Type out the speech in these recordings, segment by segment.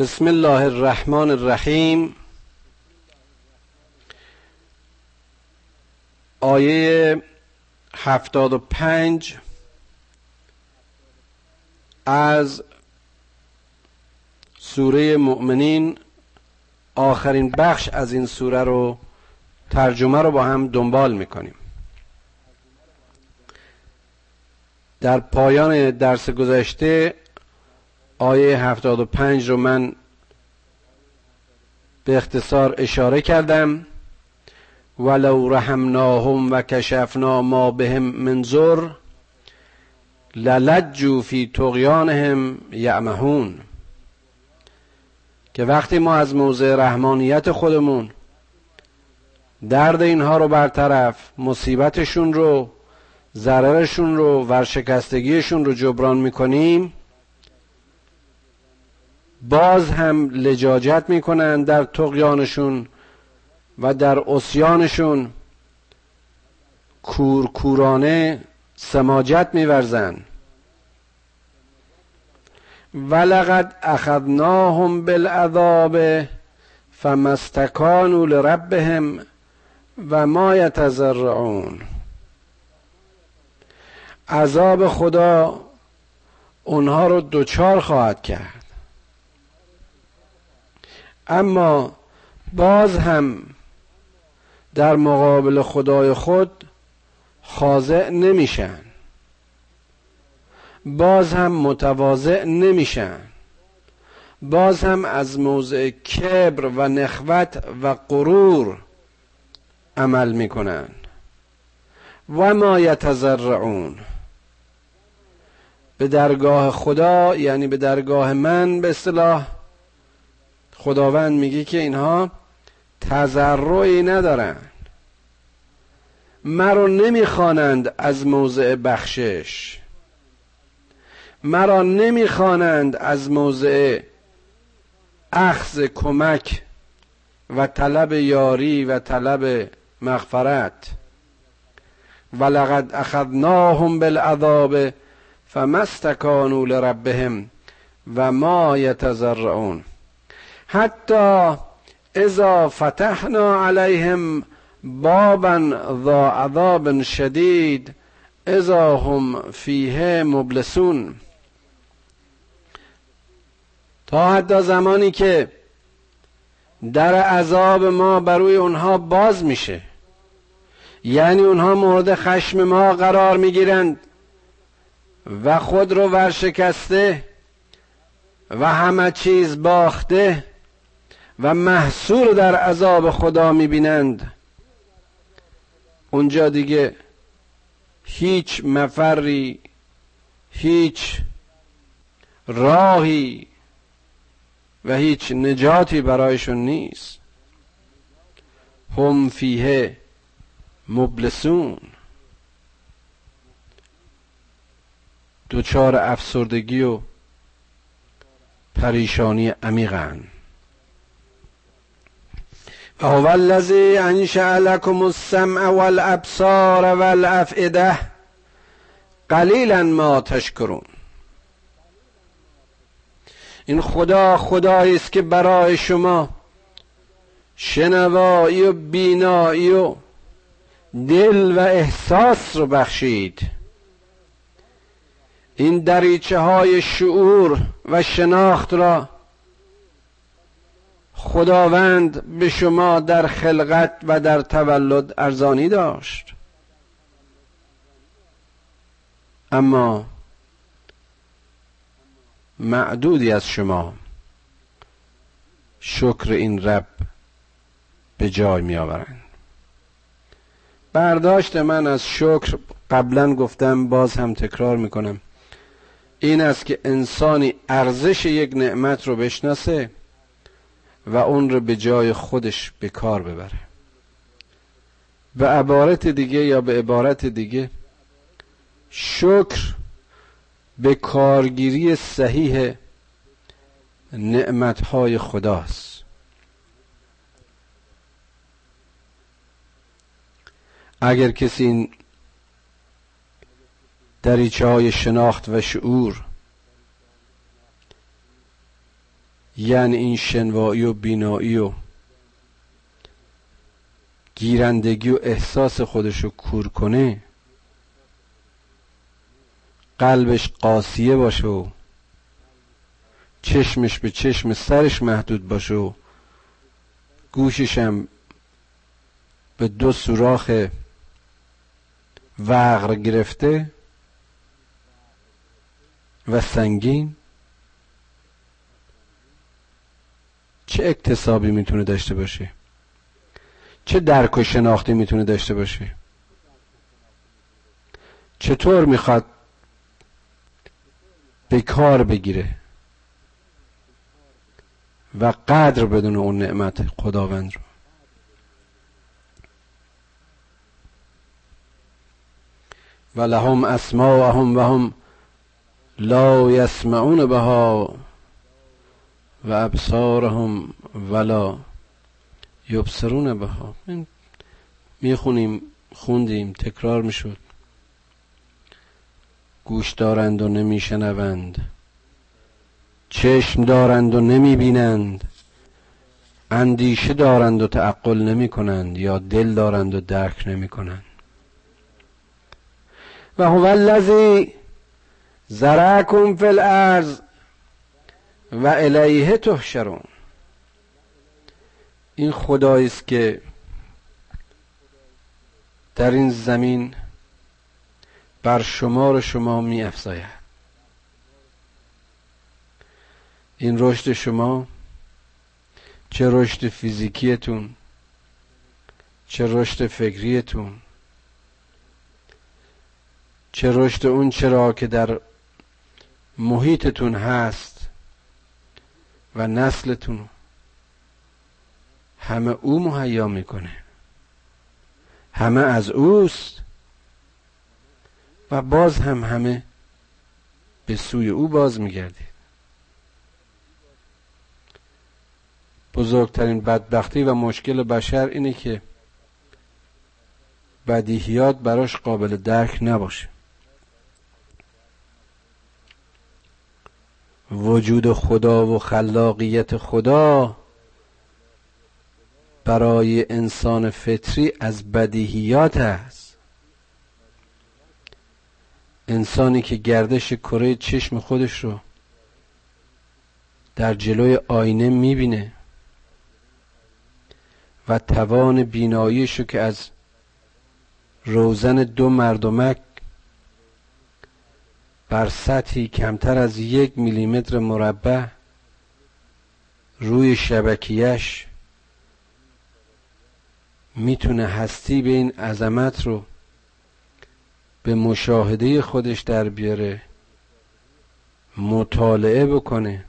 بسم الله الرحمن الرحیم. آیه 75 از سوره مؤمنین، آخرین بخش از این سوره رو، ترجمه رو با هم دنبال میکنیم. در پایان درس گذشته آیه 75 رو من به اختصار اشاره کردم. ولو رحمناهم و کشفنا ما بهم من ضر للجوا فی طغیانهم یعمهون، که وقتی ما از موضع رحمانیت خودمون درد اینها رو برطرف، مصیبتشون رو، ضررشون رو، ورشکستگیشون رو جبران میکنیم، باز هم لجاجت میکنن در طغیانشون و در عصیانشون، کورکورانه سماجت میورزن. ولقد اخذناهم بالعذاب فما استکانوا لربهم و ما یتضرعون. عذاب خدا اونها رو دوچار خواهد کرد، اما باز هم در مقابل خدای خود خاضع نمیشن، باز هم متواضع نمیشن، باز هم از موضع کبر و نخوت و غرور عمل میکنن. و ما یتضرعون، به درگاه خدا، یعنی به درگاه من، به اصطلاح خداوند میگه که اینها تضرعی ندارن، مرا نمیخوانند از موضع بخشش، مرا نمیخوانند از موضع اخذ کمک و طلب یاری و طلب مغفرت. ولقد اخذناهم بالعذاب فما استکانوا لربهم و ما یتضرعون حتی اذا فتحنا علیهم بابا ذا عذاب شدید اذا هم فیه مبلسون. تا حتی زمانی که در عذاب ما بر روی اونها باز میشه، یعنی اونها مورد خشم ما قرار میگیرند و خود رو ورشکسته و همه چیز باخته و محصور در عذاب خدا میبینند، اونجا دیگه هیچ مفری، هیچ راهی و هیچ نجاتی برایشون نیست. هم فیه مبلسون، دوچار افسردگی و پریشانی عمیقن. هو الذی انشأ لکم السمع والابصار والافئده قلیلا ما تشکرون. این خدا، خدایی است که برای شما شنوایی و بینایی و دل و احساس رو بخشید. این دریچه های شعور و شناخت را خداوند به شما در خلقت و در تولد ارزانی داشت، اما معدودی از شما شکر این رب به جای می آورند. برداشت من از شکر، قبلا گفتم باز هم تکرار می کنم، این است که انسانی ارزش یک نعمت رو بشناسه و اون رو به جای خودش به کار ببره. به عبارت دیگه شکر به کارگیری صحیح نعمتهای خداست. اگر کسی این دریچه های شناخت و شعور یعنی این شنوایی و بینایی و گیرندگی و احساس خودشو کور کنه، قلبش قاسیه باشه و چشمش به چشم سرش محدود باشه و گوشش هم به دو سوراخ وقر گرفته و سنگین، چه اکتسابی میتونه داشته باشه؟ چه درک و شناختی میتونه داشته باشه؟ چطور میخواد به کار بگیره و قدر بدون اون نعمت خداوند رو؟ و لهم اسماءهم و هم لا یسمعون بها و ابصارهم ولا یبصرون بها. خوندیم تکرار میشد. گوش دارند و نمیشنوند، چشم دارند و نمیبینند، اندیشه دارند و تعقل نمیکنند، یا دل دارند و درک نمیکنند. و هو الذی ذرأکم فی الارض و الیه تحشرون. این خدایی است که در این زمین بر شمار شما می افزاید. این رشد شما، چه رشد فیزیکیتون، چه رشد فکریتون، چه رشد اون چرا که در محیطتون هست و نسلتون، همه او مهیا میکنه، همه از اوست و باز هم همه به سوی او باز میگردید. بزرگترین بدبختی و مشکل بشر اینه که بدیهیات براش قابل درک نباشه. وجود خدا و خلاقیت خدا برای انسان فطری از بدیهیات است. انسانی که گردش کره چشم خودش رو در جلوی آینه میبینه و توان بیناییشو که از روزن دو مردمک بر سطحی کمتر از 1 میلیمتر مربع روی شبکیش میتونه هستی به این عظمت رو به مشاهده خودش در بیاره، مطالعه بکنه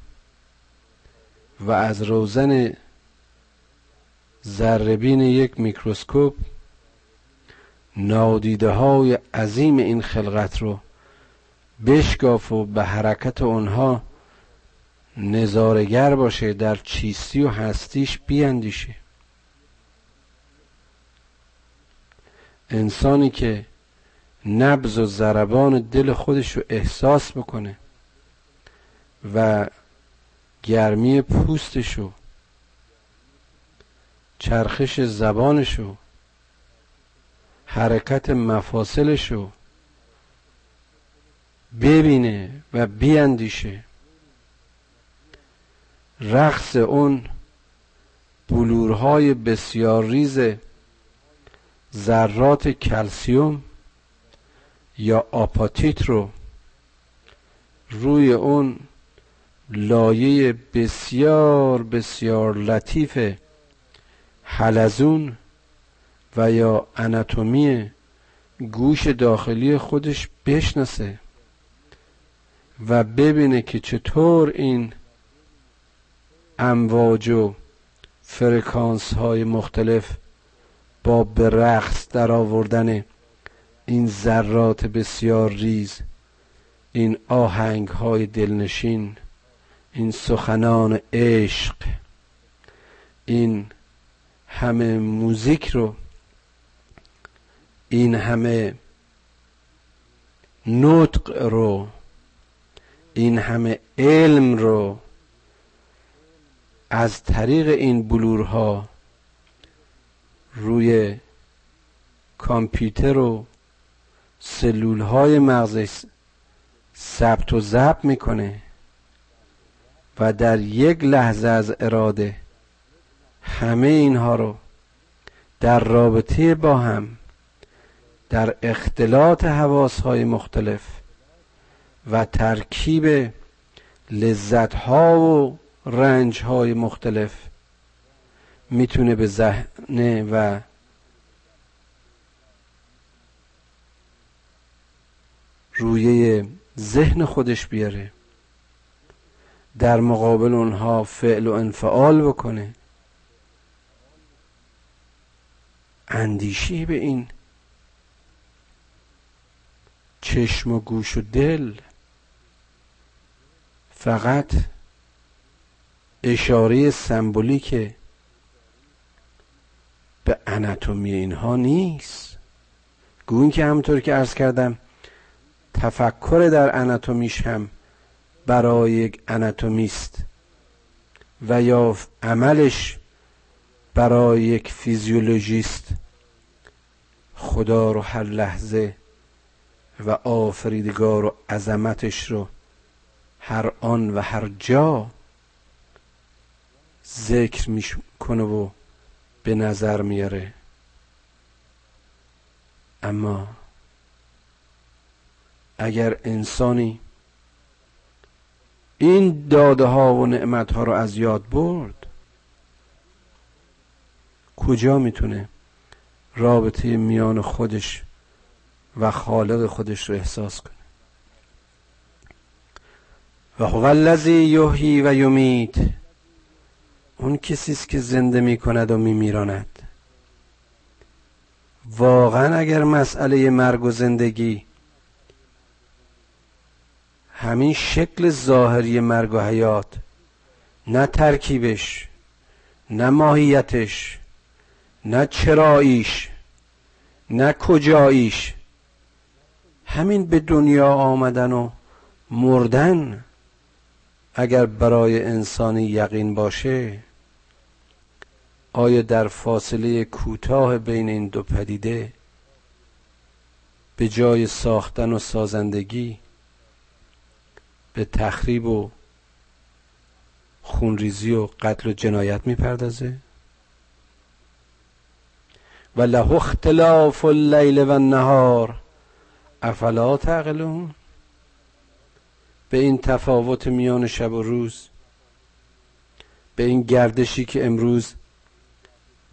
و از روزن ذره‌بین 1 میکروسکوپ نادیده های عظیم این خلقت رو بشکاف و به حرکت اونها نظاره‌گر باشه، در چیستی و هستیش بیاندیشه. انسانی که نبض و ضربان دل خودش رو احساس بکنه و گرمی پوستش و چرخش زبانش و حرکت مفاصلش رو ببینه و بیاندیشه، رقص اون بلورهای بسیار ریز ذرات کلسیوم یا آپاتیت رو روی اون لایه بسیار بسیار لطیف حلزون و یا آناتومی گوش داخلی خودش بشناسه و ببینه که چطور این امواج و فرکانس های مختلف با به رقص در آوردن این ذرات بسیار ریز، این آهنگ های دلنشین، این سخنان عشق، این همه موزیک رو، این همه نطق رو، این همه علم رو، از طریق این بلورها روی کامپیوتر و سلولهای مغزش ثبت و ضبط میکنه و در یک لحظه از اراده همه اینها رو در رابطه با هم، در اختلاط حواسهای مختلف و ترکیب لذتها و رنجهای مختلف میتونه به ذهن و رویه ذهن خودش بیاره، در مقابل اونها فعل و انفعال بکنه. اندیشی به این چشم و گوش و دل فقط اشاره سمبولیک به اناتومی اینها نیست. گویی که همونطور که عرض کردم تفکر در اناتومیش هم برای یک اناتومیست و یا عملش برای یک فیزیولوژیست خدا رو هر لحظه و آفریدگار و عظمتش رو هر آن و هر جا ذکر میکنه و به نظر میاره. اما اگر انسانی این داده ها و نعمت ها رو از یاد برد، کجا میتونه رابطه میان خودش و خالق خودش رو احساس کنه؟ و هو الذی یحیی و یمیت، اون کسیست که زنده میکند و میمیراند. واقعا اگر مسئله مرگ و زندگی همین شکل ظاهری مرگ و حیات، نه ترکیبش، نه ماهیتش، نه چراییش، نه کجاییش، همین به دنیا آمدن و مردن اگر برای انسانی یقین باشه، آیا در فاصله کوتاه بین این دو پدیده به جای ساختن و سازندگی به تخریب و خونریزی و قتل و جنایت میپردازه؟ و له اختلاف اللیل و النهار افلا تعقلون، به این تفاوت میان شب و روز، به این گردشی که امروز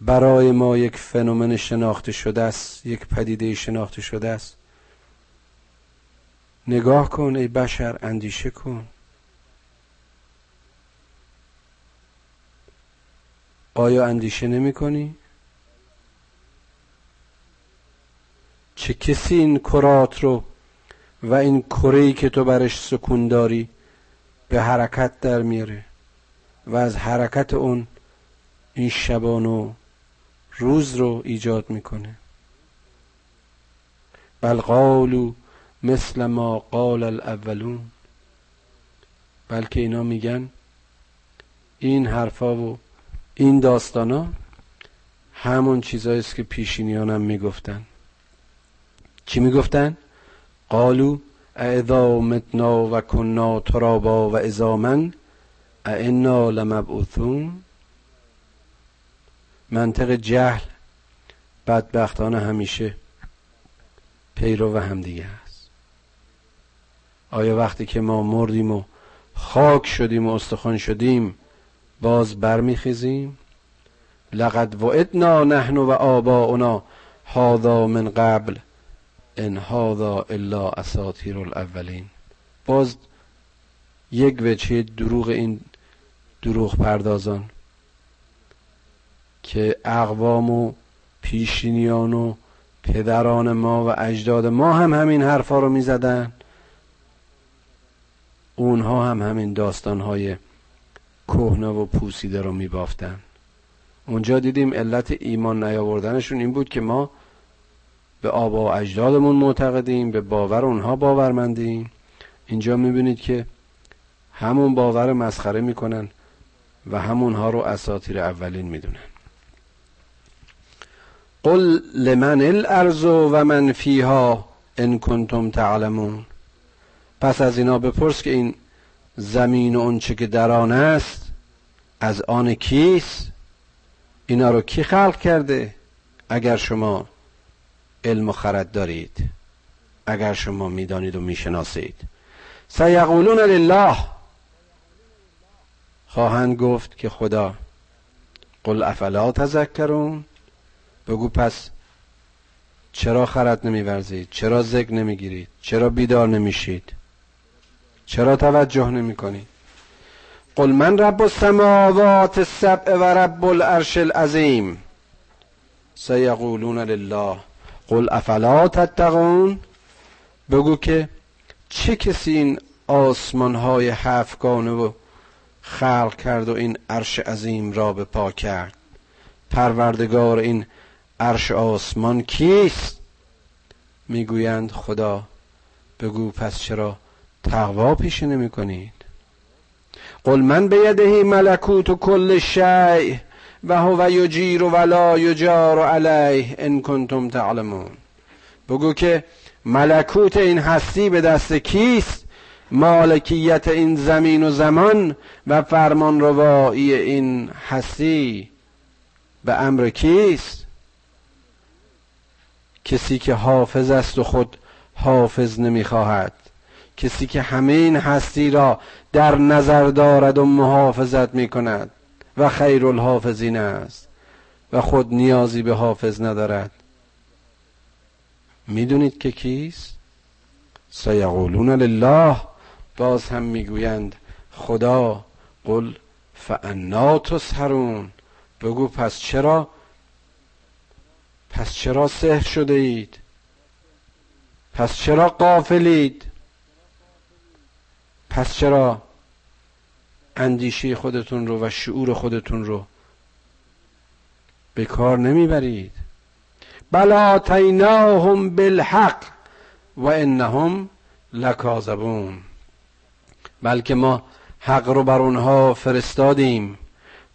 برای ما یک فنومن شناخته شده است، یک پدیده شناخته شده است، نگاه کن ای بشر، اندیشه کن. آیا اندیشه نمی کنی؟ چه کسی این کرات رو و این کره‌ای که تو برش سکون داری به حرکت در میاره و از حرکت اون این شبان و روز رو ایجاد میکنه؟ بل قالوا مثل ما قال الاولون، بلکه اینا میگن این حرفا و این داستانا همون چیزاییست که پیشینیانم میگفتن. چی میگفتن؟ قالوا اذا متنا و کنا ترابا و عظاما انا لمبعوثون. منطق جهل بدبختانه همیشه پیرو و همدیگه است. آیا وقتی که ما مردیم و خاک شدیم و استخوان شدیم باز برمیخیزیم؟ لقد وعدنا نحن و آباؤنا هذا من قبل ان هذا الا اساطیر الاولین. باز یک وجه دروغ این دروغ پردازان که اقوام و پیشینیان و پدران ما و اجداد ما هم همین حرفا رو می زدن، اونها هم همین داستانهای کهنه و پوسیده رو می بافتن. اونجا دیدیم علت ایمان نیاوردنشون این بود که ما به آبا و اجدادمون معتقدیم، به باور اونها باورمندیم. اینجا میبینید که همون باور مسخره میکنن و همونها رو اساطیر اولین میدونن. قل لمن الارض و من فیها ان کنتم تعلمون. پس از اینا بپرس که این زمین و اون چه که در آن است از آن کیست؟ اینا رو کی خلق کرده؟ اگر شما علم و خرد دارید، اگر شما میدانید و میشناسید. سیقولون لله، خواهند گفت که خدا. قل افلا تذکرون، بگو پس چرا خرد نمیورزید؟ چرا ذکر نمیگیرید؟ چرا بیدار نمیشید؟ چرا توجه نمیکنید؟ قل من رب السماوات السبع و رب العرش العظیم. سیقولون لله. قل افلا تتقون، بگو که چه کسی این آسمان های هفتگانه و خلق کرد و این عرش عظیم را به پا کرد؟ پروردگار این عرش آسمان کیست؟ میگویند خدا. بگو پس چرا تقوا پیشه نمی کنید؟ قل من بیده ملکوت و کل شیء و هو یجیر و لا یجار علیه ان کنتم تعلمون. بگو که ملکوت این هستی به دست کیست؟ مالکیت این زمین و زمان و فرمان روایی این هستی به امر کیست؟ کسی که حافظ است و خود حافظ نمیخواهد، کسی که همه این هستی را در نظر دارد و محافظت میکند و خیر الحافظین است و خود نیازی به حافظ ندارد. میدونید که کیست؟ سیقولون لله، باز هم میگویند خدا. قل فانا تسحرون، بگو پس چرا سحر شده اید؟ پس چرا غافلید؟ پس چرا اندیشه خودتون رو و شعور خودتون رو به کار نمیبرید؟ بل آتیناهم بالحق و انهم لکاذبون، بلکه ما حق رو بر اونها فرستادیم،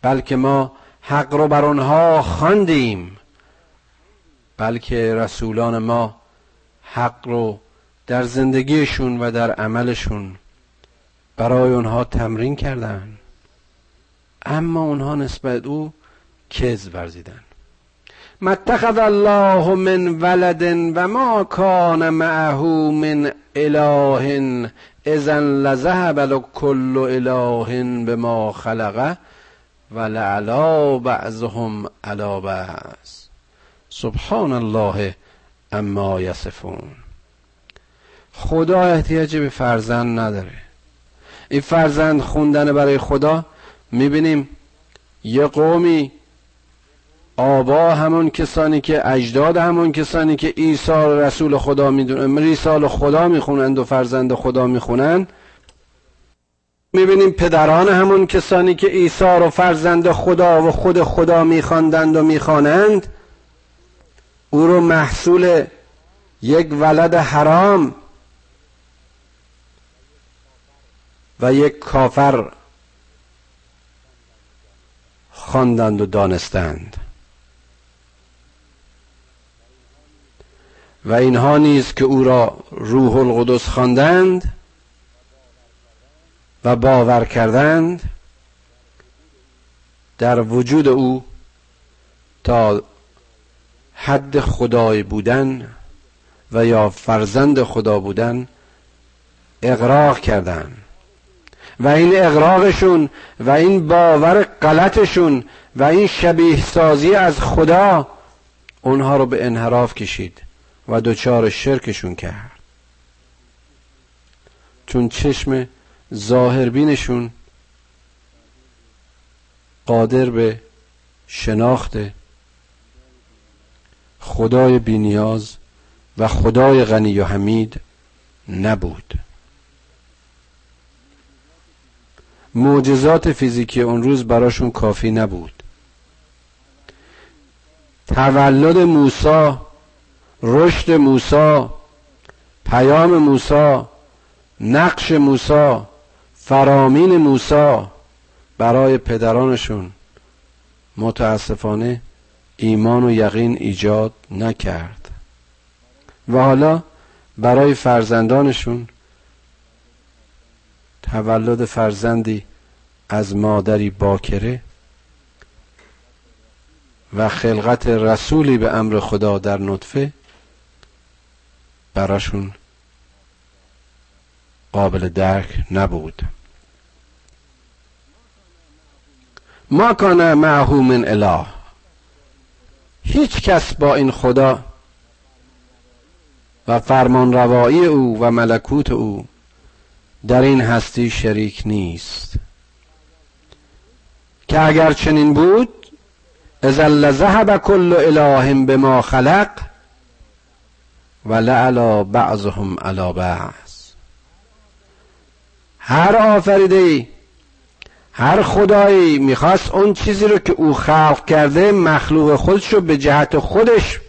بلکه ما حق رو بر اونها خواندیم، بلکه رسولان ما حق رو در زندگیشون و در عملشون برای اونها تمرین کردن، اما اونها نسبت او کذب ورزیدن. ما اتخذ الله من ولد و ما کان معه من اله اذا لذهب كل اله بما خلق ولعلا بعضهم علی بعض سبحان الله اما یصفون. خدا احتیاجی به فرزند نداره. این فرزند خوندن برای خدا میبینیم یه قومی، آبا همون کسانی که اجداد همون کسانی که عیسی رسول خدا میدونن، رسال خدا میخونند و فرزند خدا میخونن. میبینیم پدران همون کسانی که عیسی رو فرزند خدا و خود خدا میخواندند و میخوانند، او رو محصول یک ولد حرام و یک کافر خواندند و دانستند. و اینها نیز که او را روح القدس خواندند و باور کردند، در وجود او تا حد خدای بودن و یا فرزند خدا بودن اقرار کردند. و این اقرارشون و این باور غلطشون و این شبیه سازی از خدا اونها رو به انحراف کشید و دوچار شرکشون کرد، چون چشم ظاهربینشون قادر به شناخت خدای بی‌نیاز و خدای غنی و حمید نبود. معجزات فیزیکی اون روز براشون کافی نبود. تولد موسی، رشد موسی، پیام موسی، نقش موسی، فرامین موسی، برای پدرانشون متاسفانه ایمان و یقین ایجاد نکرد و حالا برای فرزندانشون تولد فرزندی از مادری باکره و خلقت رسولی به امر خدا در نطفه براشون قابل درک نبود. ما کان معه من اله، هیچ کس با این خدا و فرمان روایی او و ملکوت او در این هستی شریک نیست که اگر چنین بود اذا لذهب کل اله بما خلق و لعلی بعضهم علی بعض، هر آفریده‌ای هر خدایی میخواست اون چیزی رو که او خلق کرده مخلوق خودش رو به جهت خودش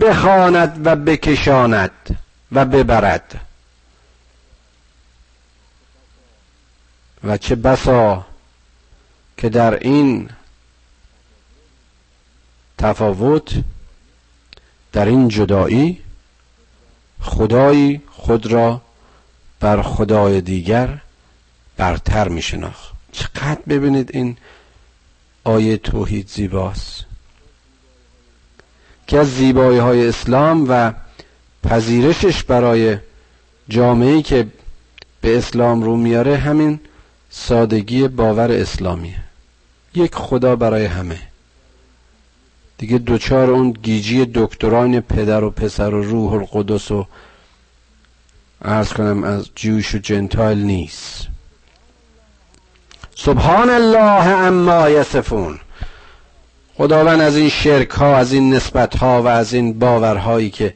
بخواند و بکشاند و ببرد و چه بسا که در این تفاوت، در این جدایی، خدایی خود را بر خدای دیگر برتر می شناخت. چقدر ببینید این آیه توحید زیباست که از زیبایی های اسلام و پذیرشش برای جامعه‌ای که به اسلام رو میاره همین سادگی باور اسلامیه. یک خدا برای همه، دیگه دوچار اون گیجی دکتران پدر و پسر و روح القدس و عرض کنم از جوش و جنتایل نیست. سبحان الله عما یصفون، خداوند از این شرک ها، از این نسبت ها و از این باورهایی که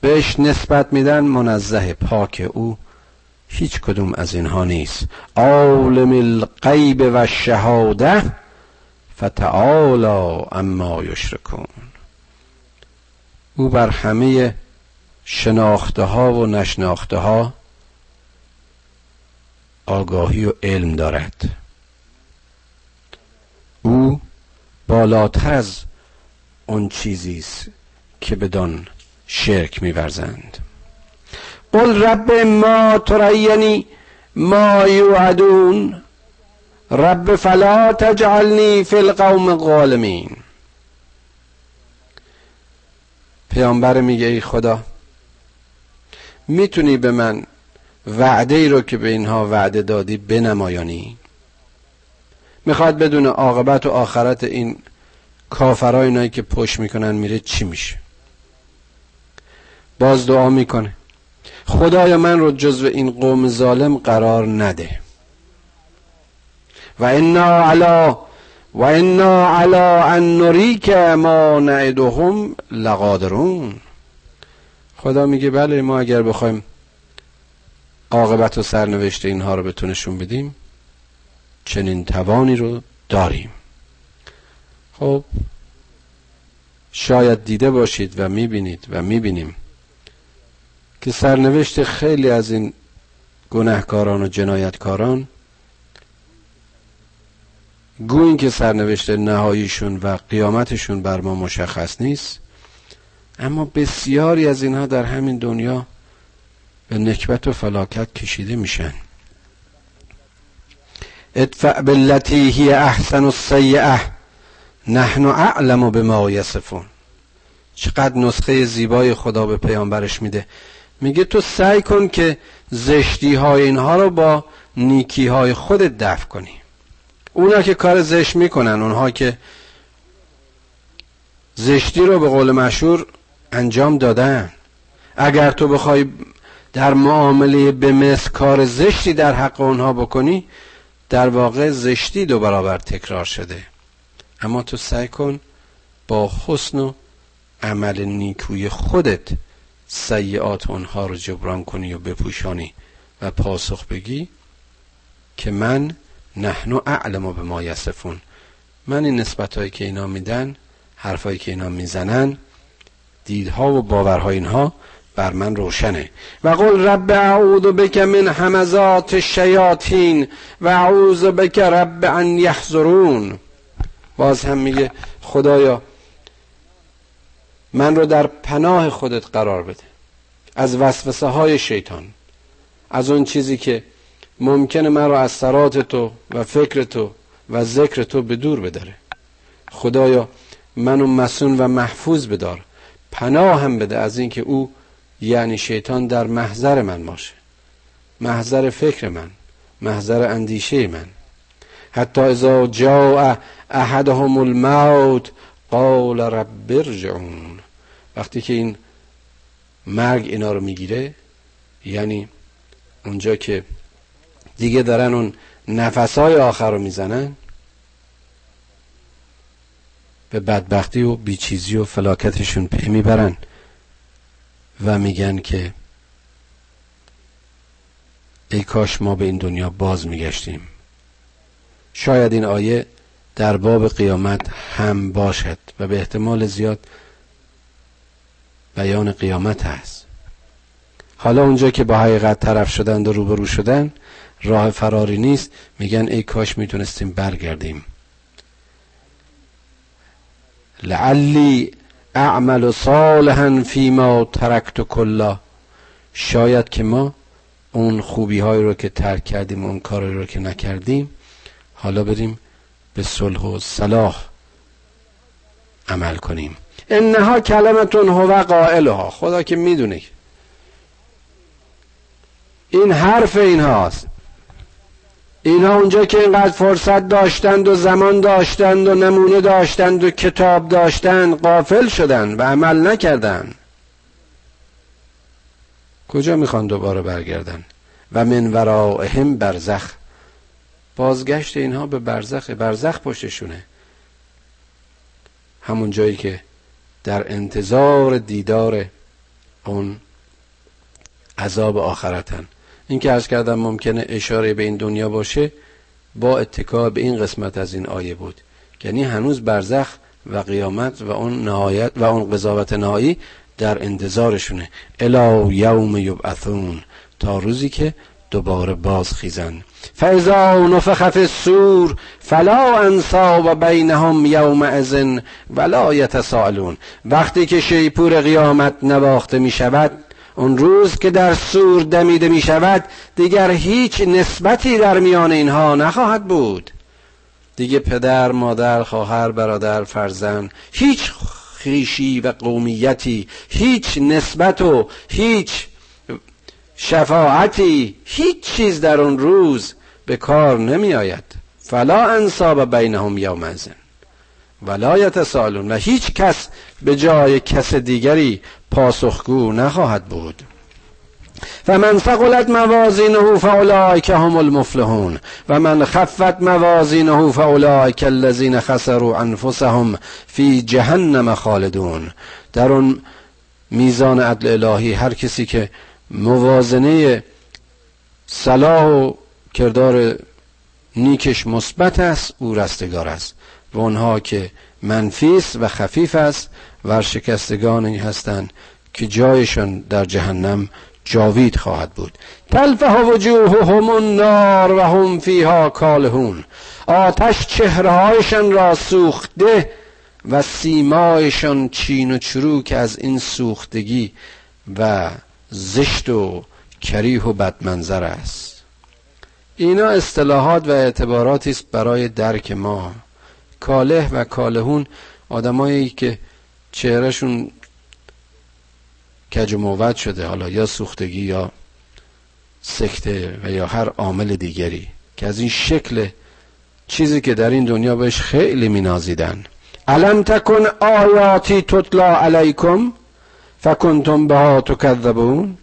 بهش نسبت میدن منزه، پاک. او هیچ کدوم از اینها نیست. عالم الغیب و شهاده فتعالی عما یشرکون، او بر همه شناخته ها و نشناخته ها آگاهی و علم دارد. او بالاتر از اون چیزی است که بدان شرک می‌ورزند. قل رب ما ترینی ما یوعدون رب فلا تجعلنی فی القوم الظالمین. پیامبر میگه ای خدا، میتونی به من وعده ای رو که به اینها وعده دادی بنمایانی؟ میخواد بدون عاقبت و آخرت این کافرای اینایی که پشت میکنن میره چی میشه. باز دعا میکنه خدایا من رو جزو این قوم ظالم قرار نده. و انا علا ان نریک ما نعدهم لقادرون. خدا میگه بله، ما اگر بخوایم عاقبت و سرنوشت اینها رو بتونشون بدیم چنین توانی رو داریم. خب شاید دیده باشید و میبینید و میبینیم که سرنوشت خیلی از این گناهکاران و جنایتکاران گویی که سرنوشت نهاییشون و قیامتشون بر ما مشخص نیست، اما بسیاری از اینها در همین دنیا به نکبت و فلاکت کشیده میشن. ادفع باللتی هی احسن السیئه نحن اعلم بما یصفون. چقدر نسخه زیبای خدا به پیامبرش میده، میگه تو سعی کن که زشتی های اینها رو با نیکی های خودت دفع کنی. اونا که کار زشت میکنن، اونها که زشتی رو به قول مشهور انجام دادن، اگر تو بخوای در معامله به مثل کار زشتی در حق اونها بکنی، در واقع زشتی دو برابر تکرار شده. اما تو سعی کن با حسن و عمل نیکوی خودت سیئات اونها رو جبران کنی و بپوشانی و پاسخ بگی که من نحنو اعلم بما یصفون، من این نسبتایی که اینا میدن، حرفایی که اینا میزنن، دیدها و باورهای اینها بر من روشنه. و قل رب اعوذ بک من همزات الشیاطین و اعوذ بک رب ان یحضرون. باز هم میگه خدایا من رو در پناه خودت قرار بده از وسوسه های شیطان، از اون چیزی که ممکنه من رو از سرات تو و فکر تو و ذکر تو به دور بداره. خدایا منو مصون و محفوظ بدار، پناه هم بده از این که او یعنی شیطان در محضر من باشه، محضر فکر من، محضر اندیشه من. حتی اذا جاء احدهم الموت قال رب ارجعون. وقتی که این مرگ اینا رو میگیره، یعنی اونجا که دیگه دارن اون نفسای آخر رو میزنن، به بدبختی و بیچیزی و فلاکتشون پی میبرن و میگن که ای کاش ما به این دنیا باز میگشتیم. شاید این آیه در باب قیامت هم باشد و به احتمال زیاد بیان قیامت هست. حالا اونجا که با حقیقت طرف شدند و روبرو شدند، راه فراری نیست، میگن ای کاش میتونستیم برگردیم. لعلی اعمل صالحا فیما ترکت کلا، شاید که ما اون خوبی هایی رو که ترک کردیم، اون کاری رو که نکردیم، حالا بریم به صلح و صلاح عمل کنیم. انها کلمتون هو قائلها، خدا که میدونه این حرف اینهاست. اینا اونجا که اینقدر فرصت داشتند و زمان داشتند و نمونه داشتند و کتاب داشتند، غافل شدند و عمل نکردند. کجا میخوان دوباره برگردن؟ و من ورائهم برزخ، بازگشت اینها به برزخ، برزخ پشتشونه، همون جایی که در انتظار دیدار اون عذاب آخرتن. این که عرض کردم ممکنه اشاره به این دنیا باشه، با اتکا به این قسمت از این آیه بود، یعنی هنوز برزخ و قیامت و اون نهایت و اون قضاوت نهایی در انتظارشونه. الی یوم یبعثون، تا روزی که دوباره بازخیزند. فاذا نفخ فی الصور فلا انصاب بینهم یومئذ ولا یتساءلون. وقتی که شیپور قیامت نواخته می شود، اون روز که در سور دمیده می شود، دیگر هیچ نسبتی در میان اینها نخواهد بود. دیگه پدر، مادر، خواهر، برادر، فرزند، هیچ خویشی و قومیتی، هیچ نسبت و هیچ شفاعتی، هیچ چیز در اون روز به کار نمی آید. فلا انصاب بینهم یومئذ ولا یتساءلون، و هیچ کس به جای کس دیگری پاسخگو نخواهد بود. فمن ثقلت موازینه فاولئک هم المفلحون و من خفت موازینه فاولئک الذین خسروا انفسهم فی جهنم خالدون. در اون میزان عدل الهی هر کسی که موازنه صلاح و کردار نیکش مثبت است، او رستگار است، و اونها که منفی است و خفیف است، ورشکستگانی هستند که جایشان در جهنم جاوید خواهد بود. تلفح وجوههم النار و هم فیها کالهون. آتش چهرهایشان را سوخته و سیمایشان چین و چروک از این سوختگی و زشت و کریه و بدمنظر است. اینا اصطلاحات و اعتباراتی است برای درک ما. کاله و کالهون آدمایی که چهرهشون کج و موعد شده، حالا یا سوختگی یا سکته و یا هر عامل دیگری، که از این شکل چیزی که در این دنیا بهش خیلی مینازیدن. الم تکن آیاتی تتلی علیکم فکنتم بها تکذبون.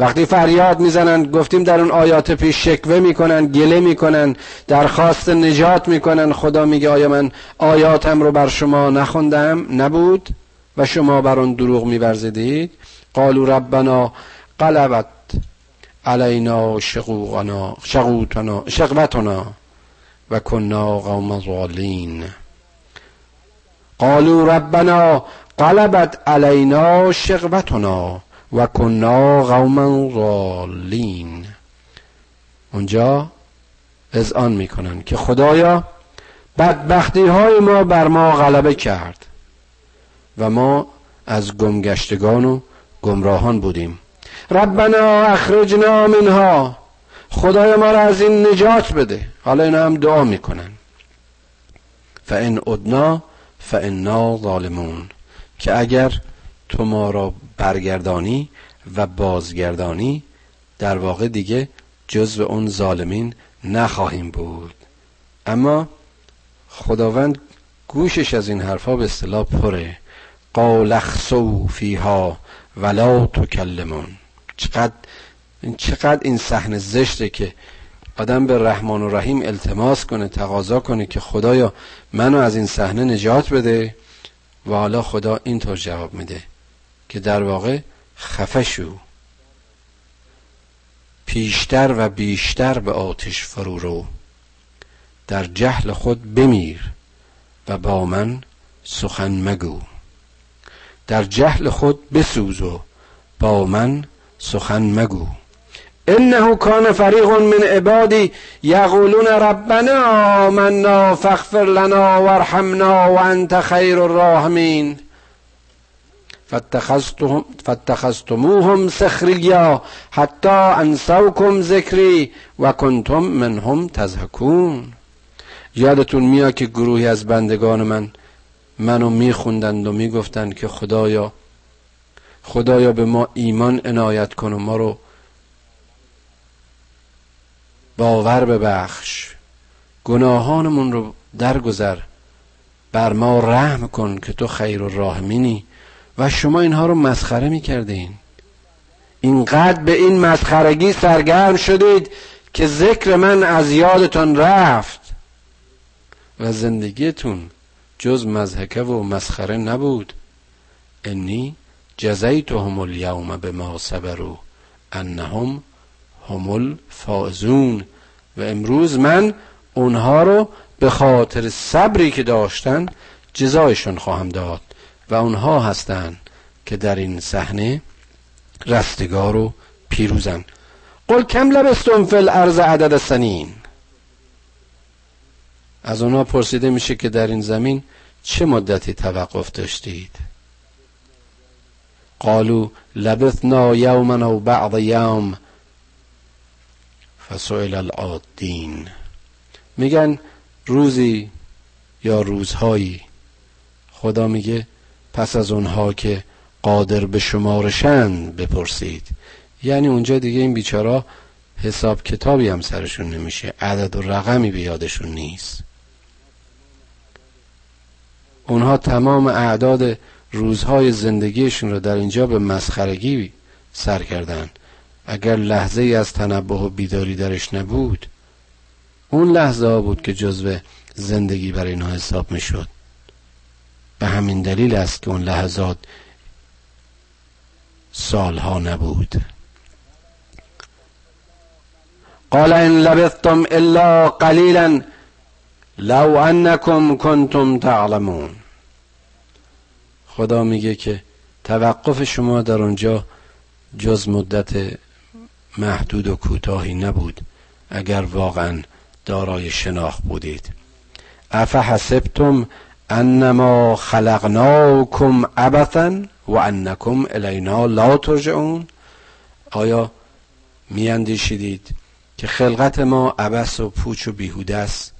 وقتی فریاد میزنن، گفتیم در اون آیات پیش، شکوه میکنن، گله میکنن، درخواست نجات میکنن، خدا میگه آیا من آیاتم رو بر شما نخوندم نبود و شما بر اون دروغ میورزیدید؟ قالوا ربنا غلبت علینا شقوتنا و کنا قوما ضالین. قالوا ربنا غلبت علینا شقوتنا و کنا قوما ضالین. اونجا اذعان میکنن که خدایا بدبختی های ما بر ما غلبه کرد و ما از گمگشتگان و گمراهان بودیم. ربنا اخرجنا منها، خدای ما را از این نجات بده. حالا اینا هم دعا میکنن فان عدنا فانا ظالمون، که اگر تو ما را برگردانی و بازگردانی در واقع دیگه جزو اون ظالمین نخواهیم بود. اما خداوند گوشش از این حرفا به اصطلاح پره. قال اخسوا فیها ولا تکلمون. چقدر این صحنه زشته که آدم به رحمان و رحیم التماس کنه، تقاضا کنه که خدایا منو از این صحنه نجات بده، و حالا خدا اینطور جواب میده که در واقع خفه شو، پیشتر و بیشتر به آتش فرو رو، در جهل خود بمیر و با من سخن مگو. در جهل خود بسوز و با من سخن مگو. انه کان فریق من عبادی یقولون ربنا آمنا فاغفر لنا وارحمنا وانت خیر الراحمین فاتخذتموهم سخریا حتی انسوکم ذکری و کنتم منهم تضحکون. یادتون میاد که گروهی از بندگان منو میخوندند و میگفتند که خدایا به ما ایمان عنایت کن و ما رو باور ببخش، گناهانمون رو درگذر، بر ما رحم کن که تو خیر الراحمینی. و شما اینها رو مسخره میکردین، اینقدر به این مسخرگی سرگرم شدید که ذکر من از یادتان رفت و زندگیتون جز مضحکه و مسخره نبود. انی جزیتهم الیوم بما صبروا انهم هم الفائزون. و امروز من اونها رو به خاطر صبری که داشتن جزایشون خواهم داد و اونها هستن که در این صحنه رستگار و پیروزن. قل کم لبستم فی الارض عدد سنین. از اونها پرسیده میشه که در این زمین چه مدتی توقف داشتید. قالوا لبثنا یوما او بعض یوم فسئل العادین. میگن روزی یا روزهایی. خدا میگه پس از اونها که قادر به شمارشن بپرسید. یعنی اونجا دیگه این بیچارا حساب کتابی هم سرشون نمیشه، عدد و رقمی به یادشون نیست. اونها تمام اعداد روزهای زندگیشون رو در اینجا به مسخرگی سر کردن. اگر لحظه ای از تنبه و بیداری درش نبود، اون لحظه ها بود که جزو زندگی برای اینها حساب میشد. به همین دلیل است که اون لحظات سالها نبود. قال ان لبثتم الا قلیلا لو انکم کنتم تعلمون. خدا میگه که توقف شما در اونجا جز مدت محدود و کوتاهی نبود اگر واقعا دارای شناخت بودید. افحسبتم انما خلقناکم عبثا و انکم الینا لا ترجعون. آیا می اندیشیدید که خلقت ما عبث و پوچ و بیهوده است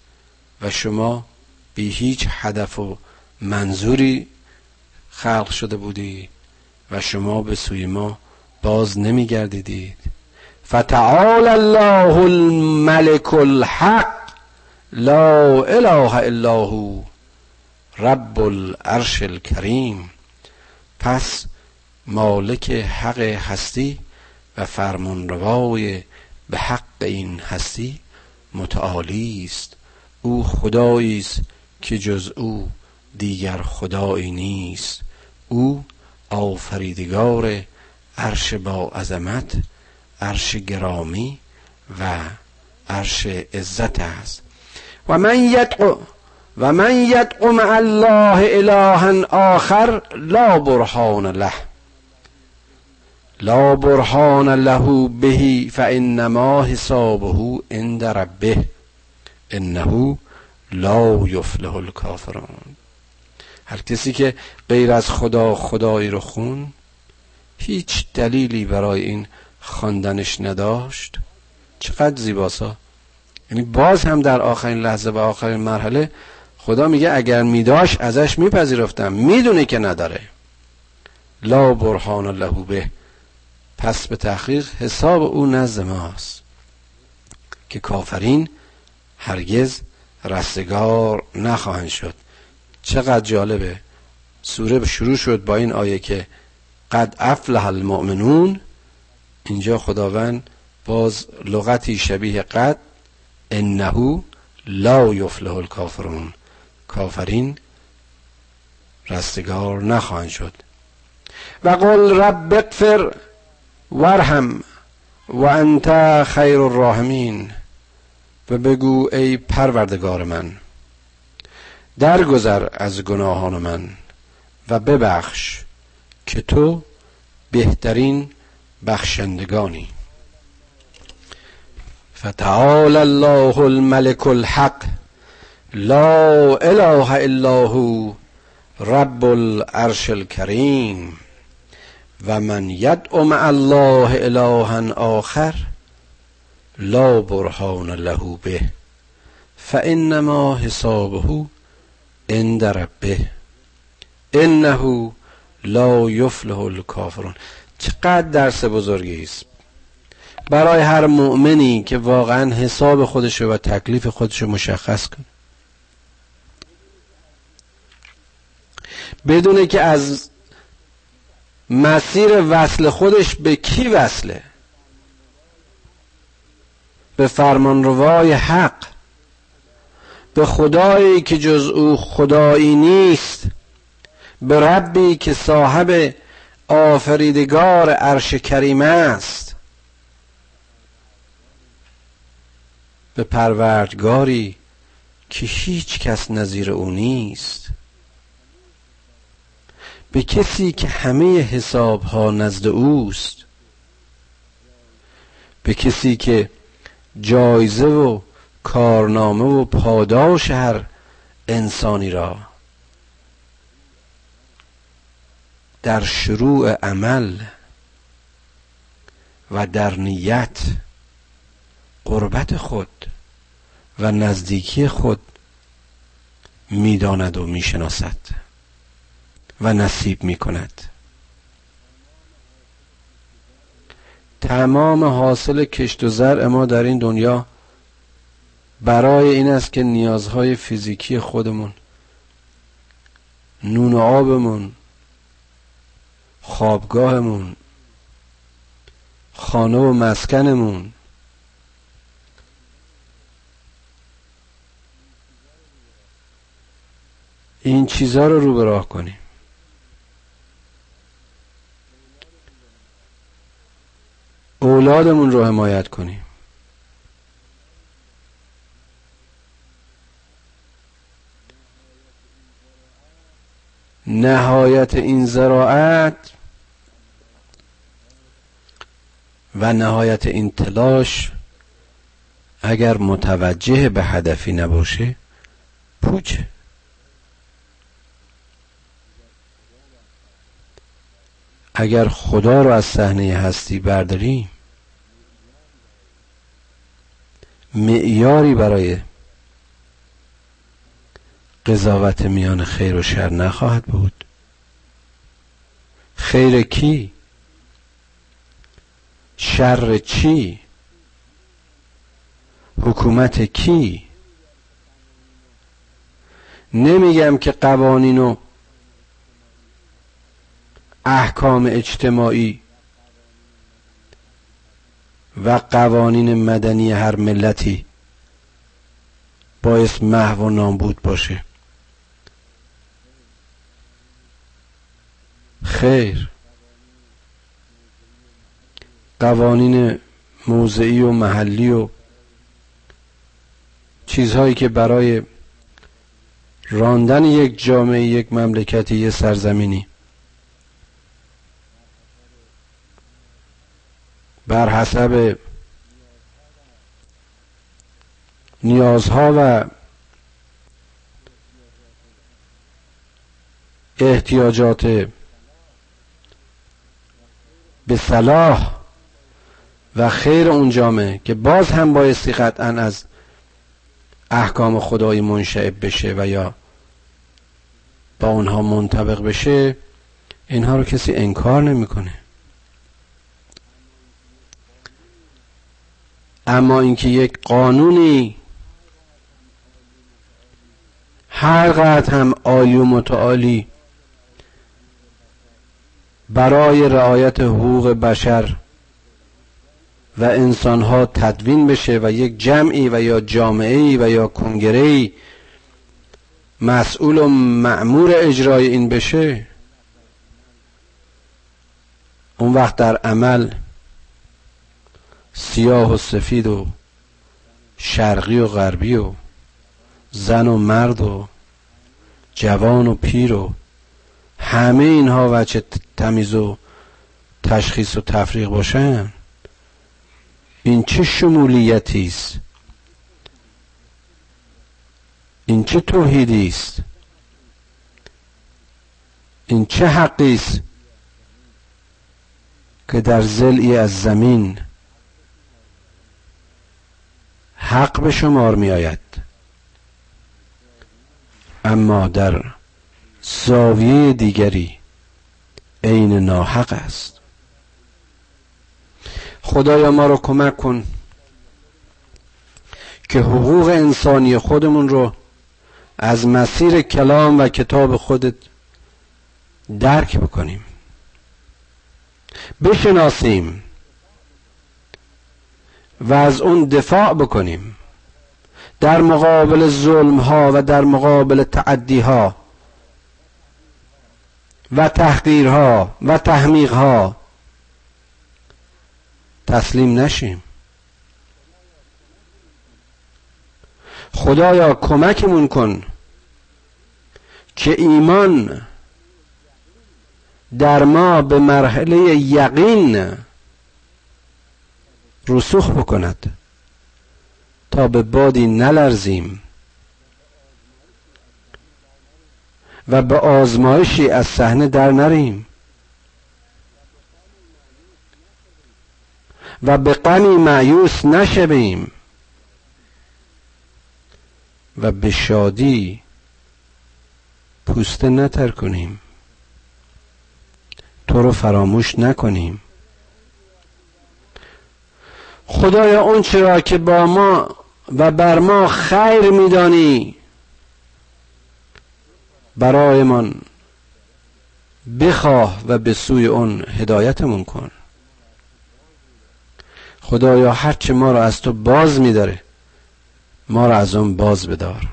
و شما بی هیچ هدف و منظوری خلق شده بودی و شما به سوی ما باز نمی گردیدید؟ فتعالی الله الملک الحق لا اله الا هو رب العرش الکریم. پس مالک حق هستی و فرمانروای به حق این هستی متعالی است. او خدایی است که جز او دیگر خدایی نیست. او آفریدگار عرش با عظمت، عرش گرامی و عرش عزت است. و من یدعو مع الله الها آخر لا برهان له لا برهان له به فانما حسابه عند ربه انه لا یفلح الکافرون. هر کسی که غیر از خدا خدایی رو خون، هیچ دلیلی برای این خواندنش نداشت. چقدر زیباسا، یعنی باز هم در آخرین لحظه و آخرین مرحله خدا میگه اگر میداشت ازش میپذیرفتم، میدونه که نداره. لا برهان له به، پس به تحقیق حساب او نزد ماست که کافرین هرگز رستگار نخواهند شد. چقدر جالبه، سوره شروع شد با این آیه که قد افلح المؤمنون، اینجا خداوند باز لغتی شبیه قد، انه لا یفلح الکافرون، کافرین رستگار نخواهند شد. و قل رب اغفر وارحم و انت خیر الراحمین، و بگو ای پروردگار من درگذر از گناهان من و ببخش که تو بهترین بخشندگانی. فتعال الله الملك الحق لا اله الا هو رب العرش الكريم و من يدعو مع الله الها آخر لا برهان له به فانما حسابه عند ربه انه لا یفلح الکافرون. چقدر درس بزرگی است برای هر مؤمنی که واقعا حساب خودش و تکلیف خودش مشخص کنه، بدونه که از مسیر وصل خودش به کی وصله، به فرمانروای حق، به خدایی که جز او خدایی نیست، به ربی که صاحب آفریدگار عرش کریم است، به پروردگاری که هیچ کس نظیر او نیست، به کسی که همه حساب ها نزد اوست، به کسی که جایزه و کارنامه و پاداش هر انسانی را در شروع عمل و در نیت، قربت خود و نزدیکی خود میداند و میشناسد و نصیب میکند. تمام حاصل کشت و زرع ما در این دنیا برای این است که نیازهای فیزیکی خودمون، نون و آبمون، خوابگاهمون، خانه و مسکنمون، این چیزها رو رو به راه کنیم. اولادمون رو حمایت کنیم. نهایت این زراعت و نهایت این تلاش اگر متوجه به هدفی نباشه، پوچه. اگر خدا رو از صحنه هستی برداریم، معیاری برای قضاوت میان خیر و شر نخواهد بود. خیر کی؟ شر چی؟ حکومت کی؟ نمیگم که قوانین و احکام اجتماعی و قوانین مدنی هر ملتی باعث محو و نابود باشه. خیر، قوانین موضعی و محلی و چیزهایی که برای راندن یک جامعه، یک مملکتی، یک سرزمینی بر حسب نیازها و احتیاجات به صلاح و خیر اون جامعه، که باز هم بایستی قطعا از احکام خدایی منشعب بشه و یا با اونها منطبق بشه، اینها رو کسی انکار نمیکنه. اما اینکه یک قانونی هر قدر هم عالی و متعالی برای رعایت حقوق بشر و انسانها تدوین بشه و یک جمعی و یا جامعه‌ای و یا کنگره‌ای مسئول و مأمور اجرای این بشه، اون وقت در عمل سیاه و سفید و شرقی و غربی و زن و مرد و جوان و پیر و همه اینها وجه تمیز و تشخیص و تفریق باشن، این چه شمولیتی است؟ این چه توحیدی است؟ این چه حقی است که در ضلعی از زمین حق به شمار می آید اما در زاویه دیگری عین ناحق است؟ خدایا ما رو کمک کن که حقوق انسانی خودمون رو از مسیر کلام و کتاب خودت درک بکنیم، بشناسیم و از اون دفاع بکنیم، در مقابل ظلم ها و در مقابل تعدی ها و تحقیر ها و تحمیق ها تسلیم نشیم. خدایا کمکمون کن که ایمان در ما به مرحله یقین رسوخ بکند تا به بادی نلرزیم و به آزمایشی از صحنه در نریم و به غمی مایوس نشویم و به شادی پوسته نتر کنیم، تو رو فراموش نکنیم. خدایا اون چرا که با ما و بر ما خیر میدانی برای من بخواه و به سوی اون هدایتمون کن. خدایا هرچه ما رو از تو باز میداره ما رو از اون باز بدار.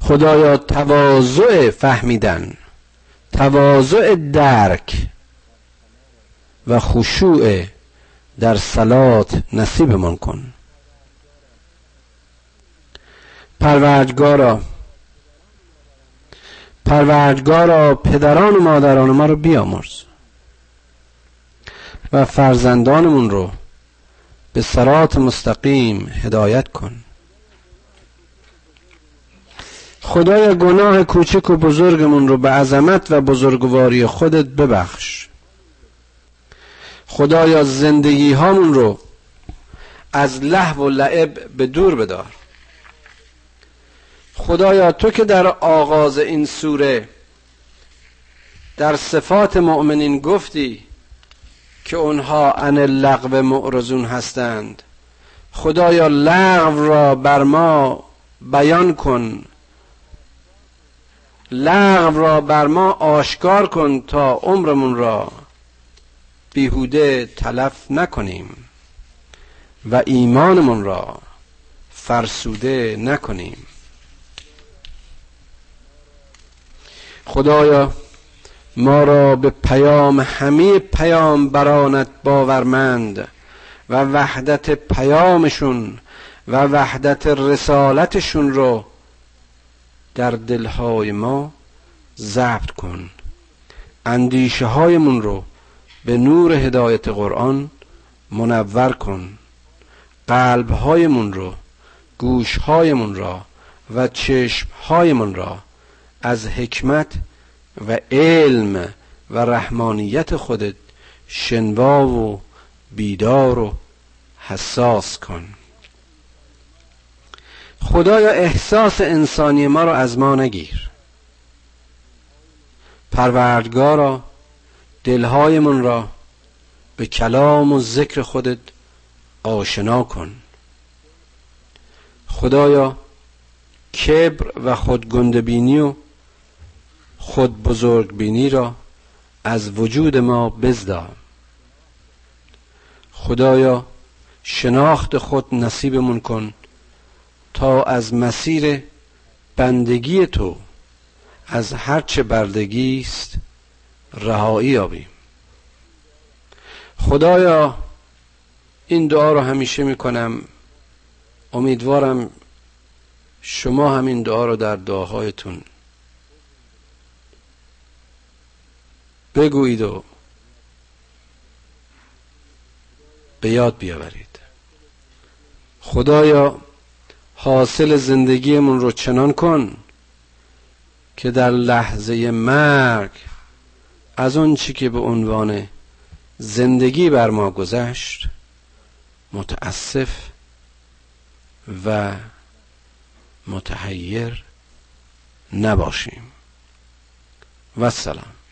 خدایا تواضع فهمیدن، تواضع درک و خشوع در صلات نصیبمان کن. پروردگارا پدران و مادران ما رو بیامرز و فرزندانمون رو به صراط مستقیم هدایت کن. خدایا گناه کوچک و بزرگمون رو به عظمت و بزرگواری خودت ببخش. خدایا زندگی هامون رو از لهو و لعب به دور بدار. خدایا تو که در آغاز این سوره در صفات مؤمنین گفتی که اونها عن اللغو معرضون هستند، خدایا لغو را بر ما بیان کن، لغو را بر ما آشکار کن تا عمرمون را بیهوده تلف نکنیم و ایمانمون را فرسوده نکنیم. خدایا ما را به پیام همه پیامبرانت باورمند و وحدت پیامشون و وحدت رسالتشون را در دلهای ما ضبط کن اندیشه هایمون رو به نور هدایت قرآن منور کن، قلب هایمون رو، گوش هایمون را و چشم هایمون را از حکمت و علم و رحمانیت خودت شنوا و بیدار و حساس کن. خدایا احساس انسانی ما را از ما نگیر. پروردگارا دلهایمون را به کلام و ذکر خودت آشنا کن. خدایا کبر و خودگندبینی و خود بزرگبینی را از وجود ما بزدا. خدایا شناخت خود نصیبمون کن تا از مسیر بندگی تو از هرچه بردگی است رهایی یابیم. خدایا این دعا رو همیشه میکنم، امیدوارم شما همین دعا رو در دعاهایتون بگویید و به یاد بیاورید. خدایا حاصل زندگیمون رو چنان کن که در لحظه مرگ از اون چی که به عنوان زندگی بر ما گذشت متاسف و متحیر نباشیم. و السلام.